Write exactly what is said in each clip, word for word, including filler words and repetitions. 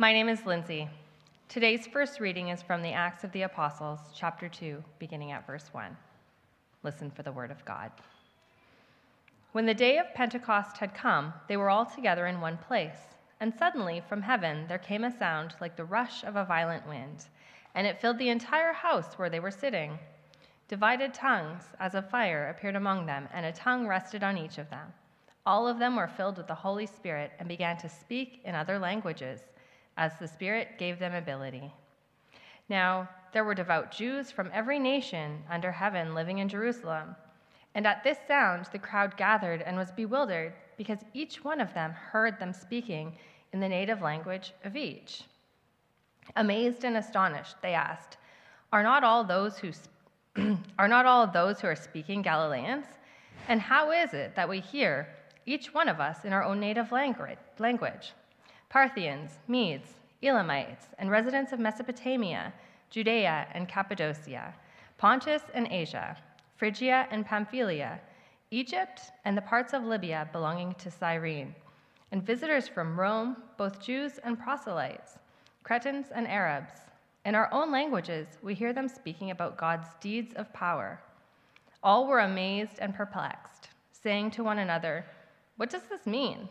My name is Lindsay. Today's first reading is from the Acts of the Apostles, chapter two, beginning at verse one. Listen for the word of God. When the day of Pentecost had come, they were all together in one place, and suddenly from heaven there came a sound like the rush of a violent wind, and it filled the entire house where they were sitting. Divided tongues as of fire appeared among them, and a tongue rested on each of them. All of them were filled with the Holy Spirit and began to speak in other languages, as the Spirit gave them ability. Now there were devout Jews from every nation under heaven living in Jerusalem. And at this sound, the crowd gathered and was bewildered, because each one of them heard them speaking in the native language of each. Amazed and astonished, they asked, "Are not all those who are not all those who are speaking Galileans? And how is it that we hear, each one of us, in our own native language? Parthians, Medes, Elamites, and residents of Mesopotamia, Judea and Cappadocia, Pontus and Asia, Phrygia and Pamphylia, Egypt and the parts of Libya belonging to Cyrene, and visitors from Rome, both Jews and proselytes, Cretans and Arabs. In our own languages, we hear them speaking about God's deeds of power." All were amazed and perplexed, saying to one another, "What does this mean?"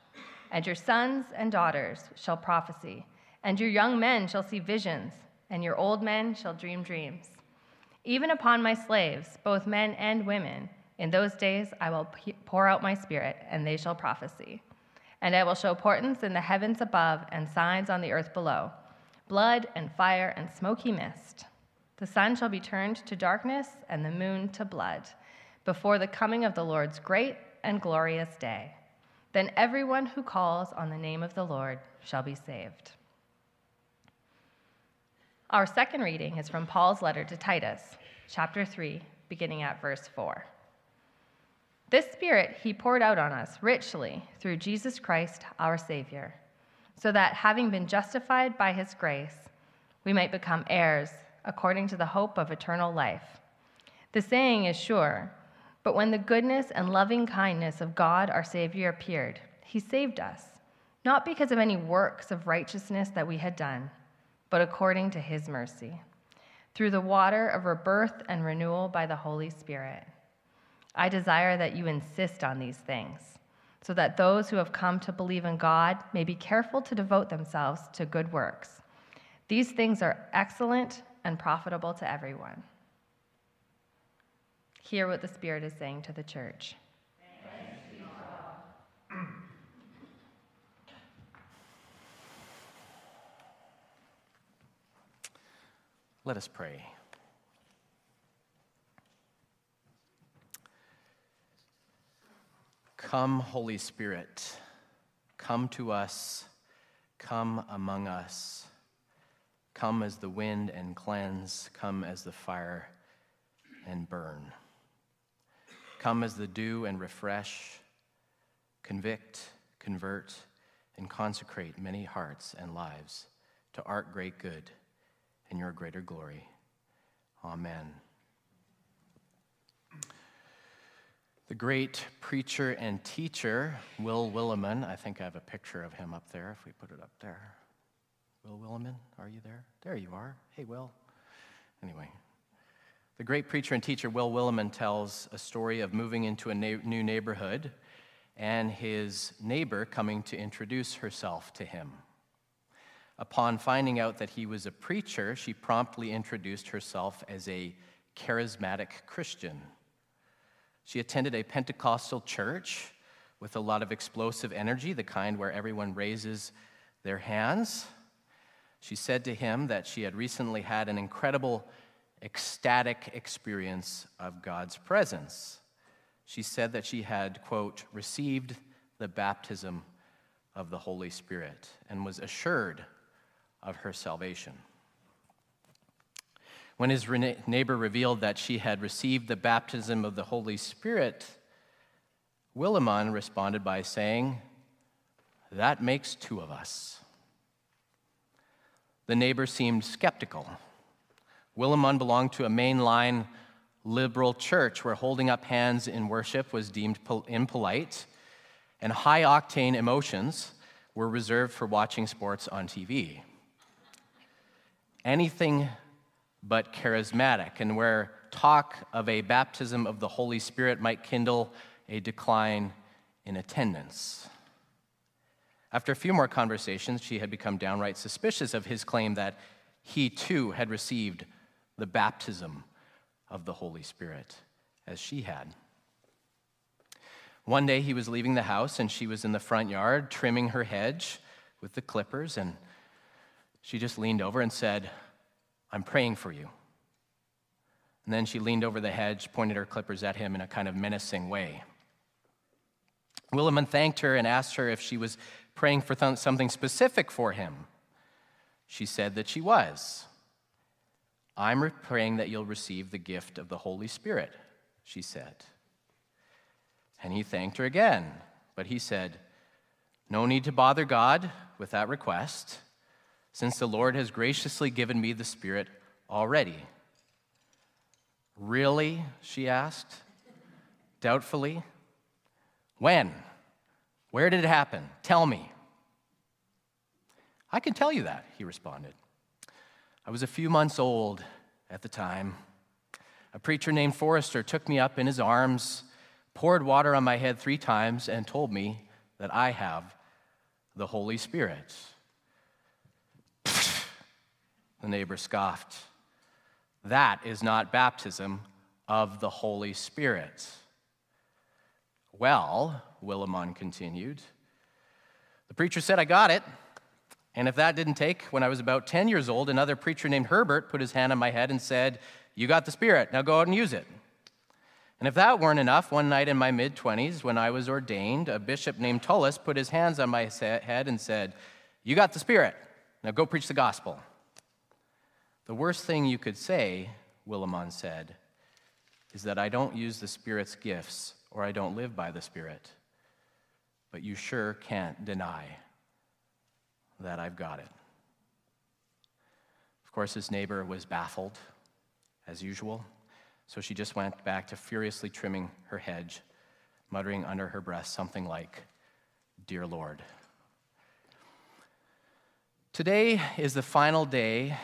and your sons and daughters shall prophesy, and your young men shall see visions, and your old men shall dream dreams. Even upon my slaves, both men and women, in those days I will pour out my Spirit, and they shall prophesy. And I will show portents in the heavens above and signs on the earth below, blood and fire and smoky mist. The sun shall be turned to darkness and the moon to blood, before the coming of the Lord's great and glorious day. Then everyone who calls on the name of the Lord shall be saved." Our second reading is from Paul's letter to Titus, chapter three, beginning at verse four. "This Spirit he poured out on us richly through Jesus Christ our Savior, so that, having been justified by his grace, we might become heirs according to the hope of eternal life. The saying is sure, but when the goodness and loving kindness of God our Savior appeared, he saved us, not because of any works of righteousness that we had done, but according to his mercy, through the water of rebirth and renewal by the Holy Spirit. I desire that you insist on these things, so that those who have come to believe in God may be careful to devote themselves to good works. These things are excellent and profitable to everyone." Hear what the Spirit is saying to the church. Let us pray. Come, Holy Spirit, come to us, come among us. Come as the wind and cleanse, come as the fire and burn. Come as the dew and refresh, convict, convert, and consecrate many hearts and lives to our great good and your greater glory. Amen. The great preacher and teacher, Will Willimon, I think I have a picture of him up there, if we put it up there. Will Willimon, are you there? There you are. Hey, Will. Anyway, the great preacher and teacher, Will Willimon, tells a story of moving into a na- new neighborhood and his neighbor coming to introduce herself to him. Upon finding out that he was a preacher, she promptly introduced herself as a charismatic Christian. She attended a Pentecostal church with a lot of explosive energy, the kind where everyone raises their hands. She said to him that she had recently had an incredible, ecstatic experience of God's presence. She said that she had, quote, "received the baptism of the Holy Spirit and was assured of her salvation. When his re- neighbor revealed that she had received the baptism of the Holy Spirit, Willimon responded by saying, "That makes two of us." The neighbor seemed skeptical. Willimon belonged to a mainline liberal church where holding up hands in worship was deemed pol- impolite, and high-octane emotions were reserved for watching sports on T V. Anything but charismatic, and where talk of a baptism of the Holy Spirit might kindle a decline in attendance. After a few more conversations, she had become downright suspicious of his claim that he too had received the baptism of the Holy Spirit, as she had. One day he was leaving the house, and she was in the front yard trimming her hedge with the clippers, and she just leaned over and said, "I'm praying for you." And then she leaned over the hedge, pointed her clippers at him in a kind of menacing way. Willimon thanked her and asked her if she was praying for th- something specific for him. She said that she was. "I'm re- praying that you'll receive the gift of the Holy Spirit," she said. And he thanked her again, but he said, "No need to bother God with that request, since the Lord has graciously given me the Spirit already." "Really?" she asked, doubtfully. "When? Where did it happen? Tell me." "I can tell you that," he responded. "I was a few months old at the time. A preacher named Forrester took me up in his arms, poured water on my head three times, and told me that I have the Holy Spirit." The neighbor scoffed. "That is not baptism of the Holy Spirit." "Well," Willimon continued, "the preacher said I got it, and if that didn't take, when I was about ten years old, another preacher named Herbert put his hand on my head and said, 'You got the Spirit, now go out and use it.' And if that weren't enough, one night in my mid-twenties, when I was ordained, a bishop named Tullus put his hands on my head and said, 'You got the Spirit, now go preach the gospel.' The worst thing you could say," Willimon said, "is that I don't use the Spirit's gifts, or I don't live by the Spirit. But you sure can't deny that I've got it." Of course, his neighbor was baffled, as usual, so she just went back to furiously trimming her hedge, muttering under her breath something like, "Dear Lord." Today is the final day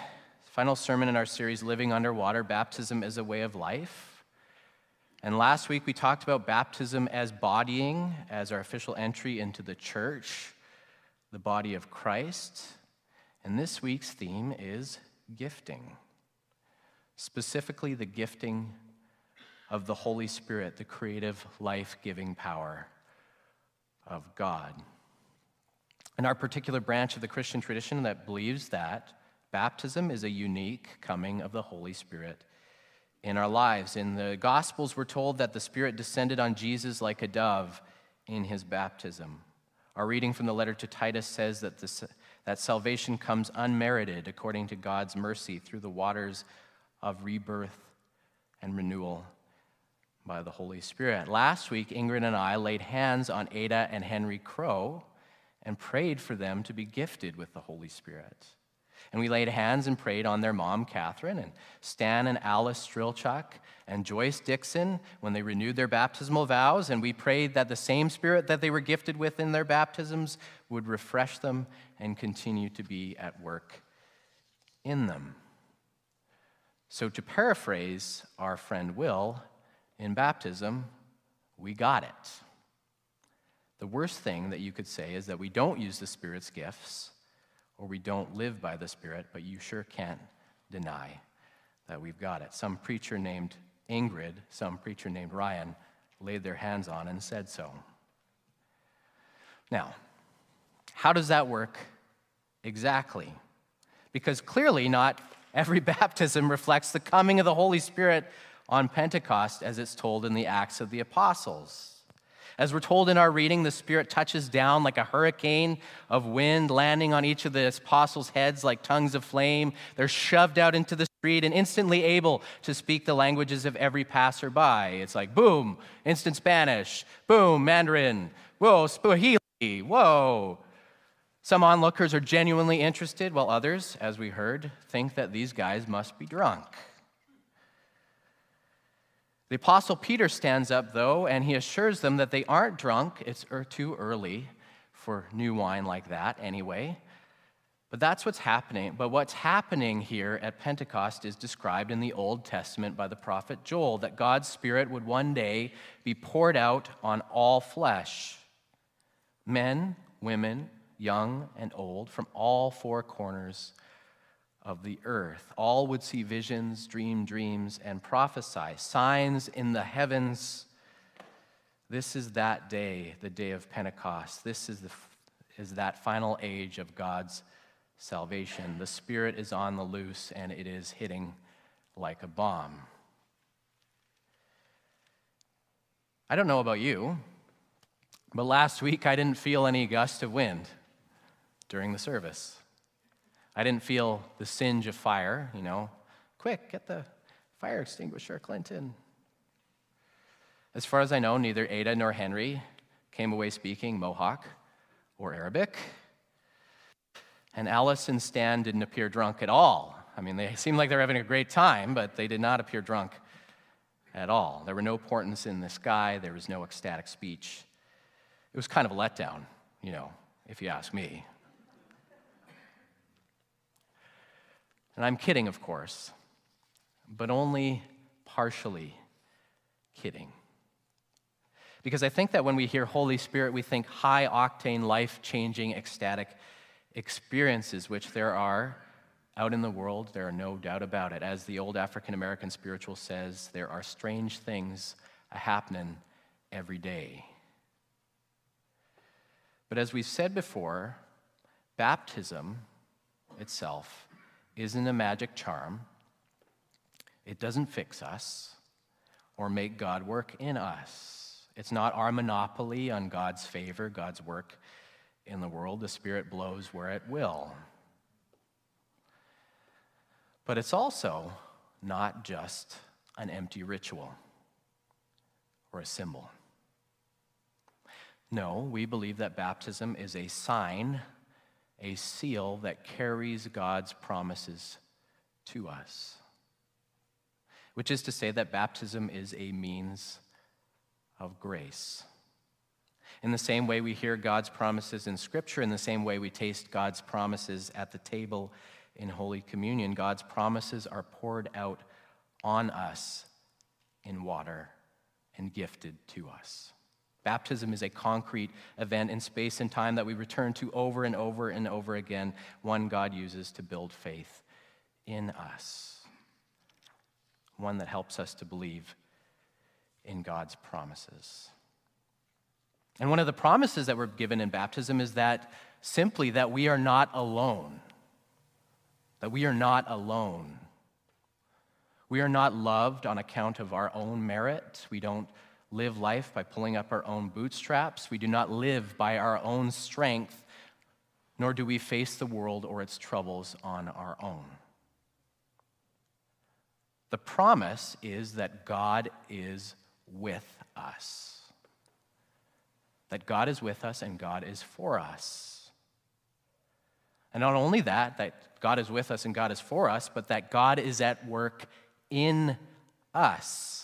Final sermon in our series, Living Underwater, Baptism as a Way of Life. And last week we talked about baptism as bodying, as our official entry into the church, the body of Christ. And this week's theme is gifting, specifically the gifting of the Holy Spirit, the creative, life-giving power of God. And our particular branch of the Christian tradition that believes that baptism is a unique coming of the Holy Spirit in our lives. In the Gospels, we're told that the Spirit descended on Jesus like a dove in his baptism. Our reading from the letter to Titus says that, this, that salvation comes unmerited according to God's mercy through the waters of rebirth and renewal by the Holy Spirit. Last week, Ingrid and I laid hands on Ada and Henry Crow and prayed for them to be gifted with the Holy Spirit. And we laid hands and prayed on their mom, Catherine, and Stan and Alice Strilchuk, and Joyce Dixon when they renewed their baptismal vows, and we prayed that the same Spirit that they were gifted with in their baptisms would refresh them and continue to be at work in them. So to paraphrase our friend Will, in baptism, we got it. The worst thing that you could say is that we don't use the Spirit's gifts, or we don't live by the Spirit, but you sure can't deny that we've got it. Some preacher named Ingrid, some preacher named Ryan, laid their hands on and said so. Now, how does that work exactly? Because clearly not every baptism reflects the coming of the Holy Spirit on Pentecost as it's told in the Acts of the Apostles. As we're told in our reading, the Spirit touches down like a hurricane of wind, landing on each of the apostles' heads like tongues of flame. They're shoved out into the street and instantly able to speak the languages of every passerby. It's like, boom, instant Spanish, boom, Mandarin, whoa, Swahili, whoa. Some onlookers are genuinely interested, while others, as we heard, think that these guys must be drunk. The Apostle Peter stands up, though, and he assures them that they aren't drunk. It's too early for new wine like that anyway. But that's what's happening. But what's happening here at Pentecost is described in the Old Testament by the prophet Joel, that God's Spirit would one day be poured out on all flesh, men, women, young and old, from all four corners of the earth. All would see visions, dream dreams, and prophesy, signs in the heavens. This is that day, the day of Pentecost. This is, the, is that final age of God's salvation. The Spirit is on the loose, and it is hitting like a bomb. I don't know about you, but last week I didn't feel any gust of wind during the service. I didn't feel the singe of fire, you know. Quick, get the fire extinguisher, Clinton. As far as I know, neither Ada nor Henry came away speaking Mohawk or Arabic. And Alice and Stan didn't appear drunk at all. I mean, they seemed like they were having a great time, but they did not appear drunk at all. There were no portents in the sky. There was no ecstatic speech. It was kind of a letdown, you know, if you ask me. And I'm kidding, of course, but only partially kidding. Because I think that when we hear Holy Spirit, we think high-octane, life-changing, ecstatic experiences, which there are out in the world. There are no doubt about it. As the old African-American spiritual says, there are strange things happening every day. But as we've said before, baptism itself isn't a magic charm. It doesn't fix us or make God work in us. It's not our monopoly on God's favor, God's work in the world. The Spirit blows where it will. But it's also not just an empty ritual or a symbol. No, we believe that baptism is a sign, a seal that carries God's promises to us, which is to say that baptism is a means of grace. In the same way we hear God's promises in Scripture, in the same way we taste God's promises at the table in Holy Communion, God's promises are poured out on us in water and gifted to us. Baptism is a concrete event in space and time that we return to over and over and over again, one God uses to build faith in us, one that helps us to believe in God's promises. And one of the promises that we're given in baptism is that simply that we are not alone, that we are not alone. We are not loved on account of our own merit. We don't live life by pulling up our own bootstraps. We do not live by our own strength, nor do we face the world or its troubles on our own. The promise is that God is with us, that God is with us and God is for us. And not only that, that God is with us and God is for us, but that God is at work in us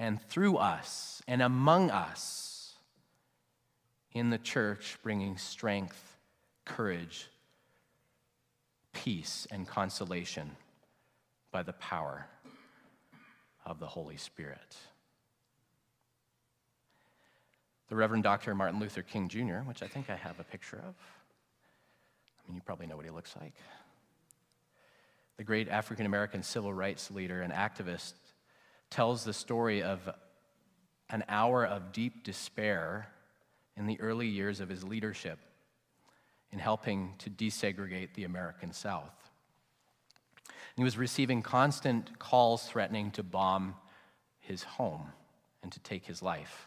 and through us, and among us, in the church, bringing strength, courage, peace, and consolation by the power of the Holy Spirit. The Reverend Doctor Martin Luther King Junior, which I think I have a picture of. I mean, you probably know what he looks like. The great African-American civil rights leader and activist tells the story of an hour of deep despair in the early years of his leadership in helping to desegregate the American South. And he was receiving constant calls threatening to bomb his home and to take his life.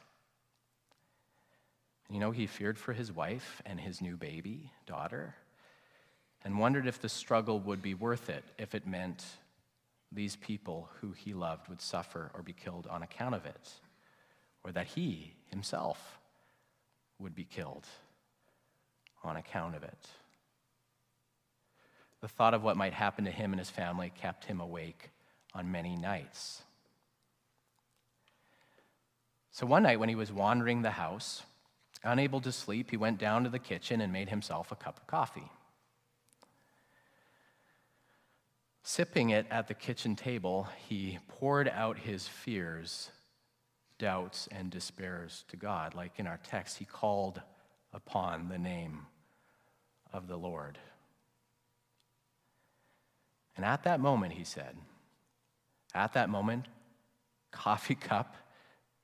You know, he feared for his wife and his new baby daughter and wondered if the struggle would be worth it if it meant these people who he loved would suffer or be killed on account of it, or that he himself would be killed on account of it. The thought of what might happen to him and his family kept him awake on many nights. So one night when he was wandering the house, unable to sleep, he went down to the kitchen and made himself a cup of coffee. Sipping it at the kitchen table, he poured out his fears, doubts, and despairs to God. Like in our text, he called upon the name of the Lord. And at that moment, he said, at that moment, coffee cup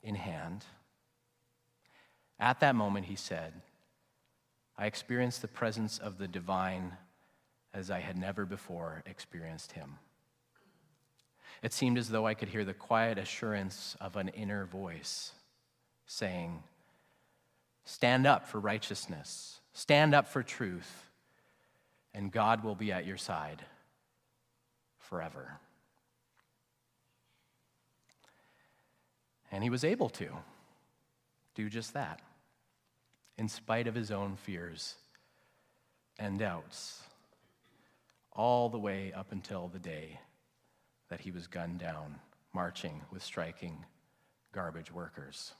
in hand, at that moment, he said, I experienced the presence of the divine as I had never before experienced him. It seemed as though I could hear the quiet assurance of an inner voice saying, stand up for righteousness, stand up for truth, and God will be at your side forever. And he was able to do just that, in spite of his own fears and doubts, all the way up until the day that he was gunned down, marching with striking garbage workers.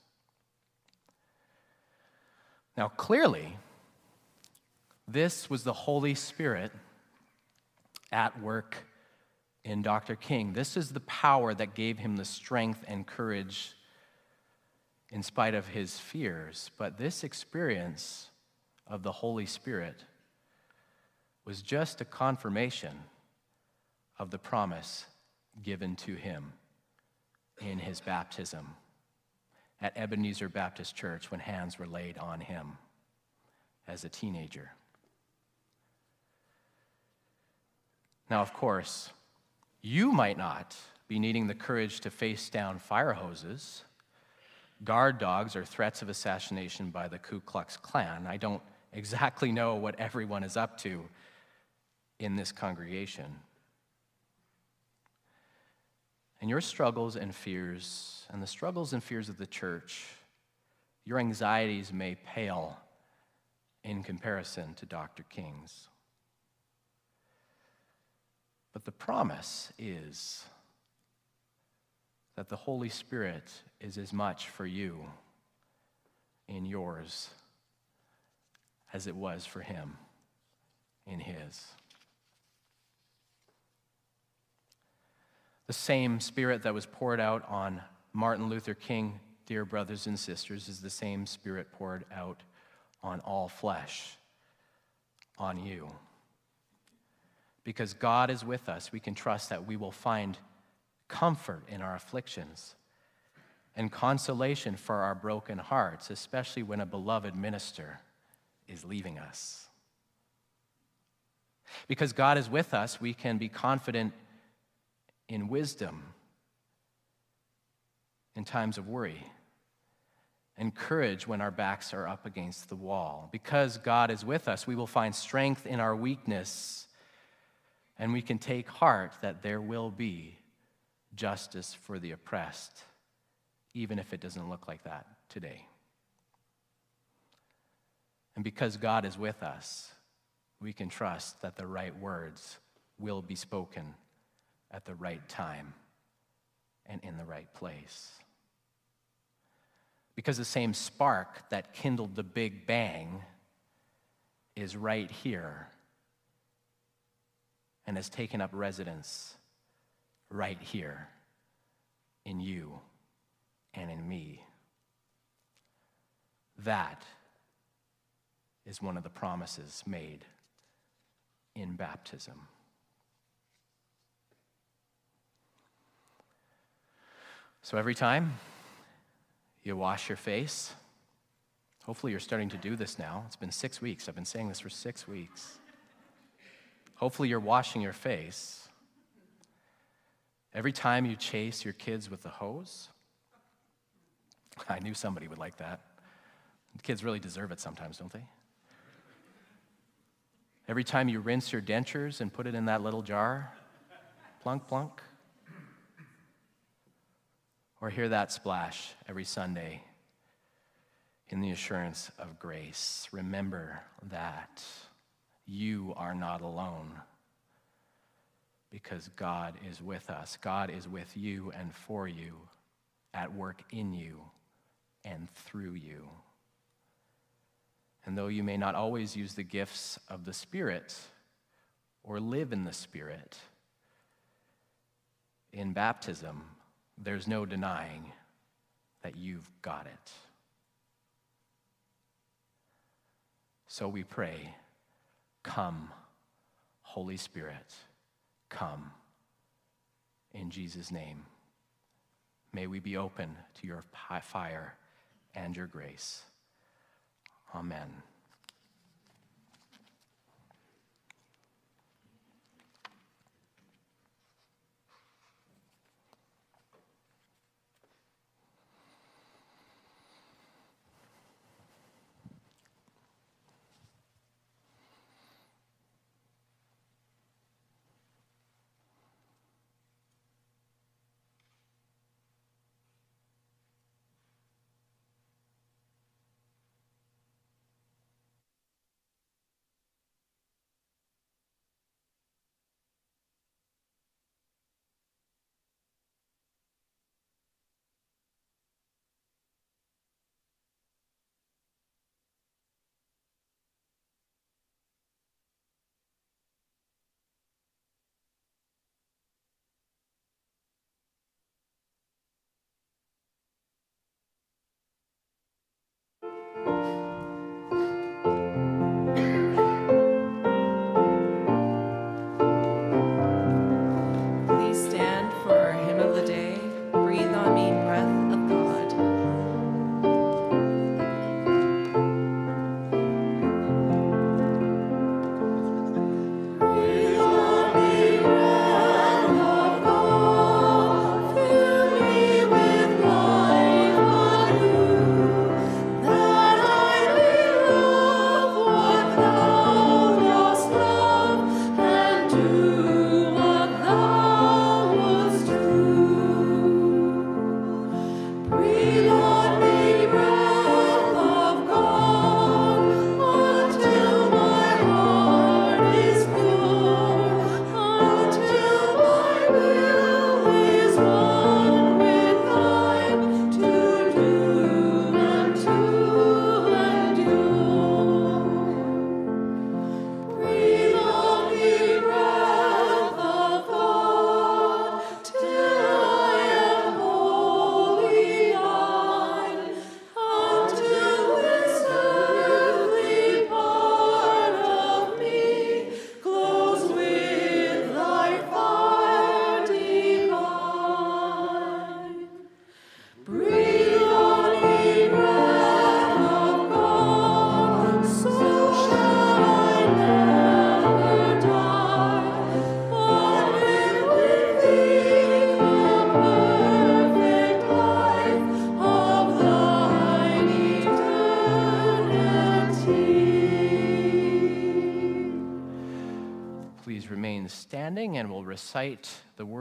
Now, clearly, this was the Holy Spirit at work in Doctor King. This is the power that gave him the strength and courage in spite of his fears, but this experience of the Holy Spirit was just a confirmation of the promise given to him in his baptism at Ebenezer Baptist Church when hands were laid on him as a teenager. Now, of course, you might not be needing the courage to face down fire hoses, guard dogs, or threats of assassination by the Ku Klux Klan. I don't exactly know what everyone is up to in this congregation. And your struggles and fears, and the struggles and fears of the church, your anxieties may pale in comparison to Doctor King's. But the promise is that the Holy Spirit is as much for you in yours as it was for him in his. The same Spirit that was poured out on Martin Luther King, dear brothers and sisters, is the same Spirit poured out on all flesh, on you. Because God is with us, we can trust that we will find comfort in our afflictions and consolation for our broken hearts, especially when a beloved minister is leaving us. Because God is with us, we can be confident in wisdom in times of worry and courage when our backs are up against the wall. Because God is with us, we will find strength in our weakness, and we can take heart that there will be justice for the oppressed, even if it doesn't look like that today. And because God is with us, we can trust that the right words will be spoken at the right time and in the right place. Because the same spark that kindled the Big Bang is right here and has taken up residence right here in you and in me. That is one of the promises made in baptism. So every time you wash your face, hopefully you're starting to do this now. It's been six weeks. I've been saying this for six weeks. Hopefully you're washing your face. Every time you chase your kids with the hose, I knew somebody would like that. Kids really deserve it sometimes, don't they? Every time you rinse your dentures and put it in that little jar, plunk, plunk. Or hear that splash every Sunday in the assurance of grace. Remember that you are not alone because God is with us. God is with you and for you, at work in you and through you. And though you may not always use the gifts of the Spirit or live in the Spirit, in baptism, there's no denying that you've got it. So we pray, come, Holy Spirit, come. In Jesus' name, may we be open to your fire and your grace. Amen. Recite the word.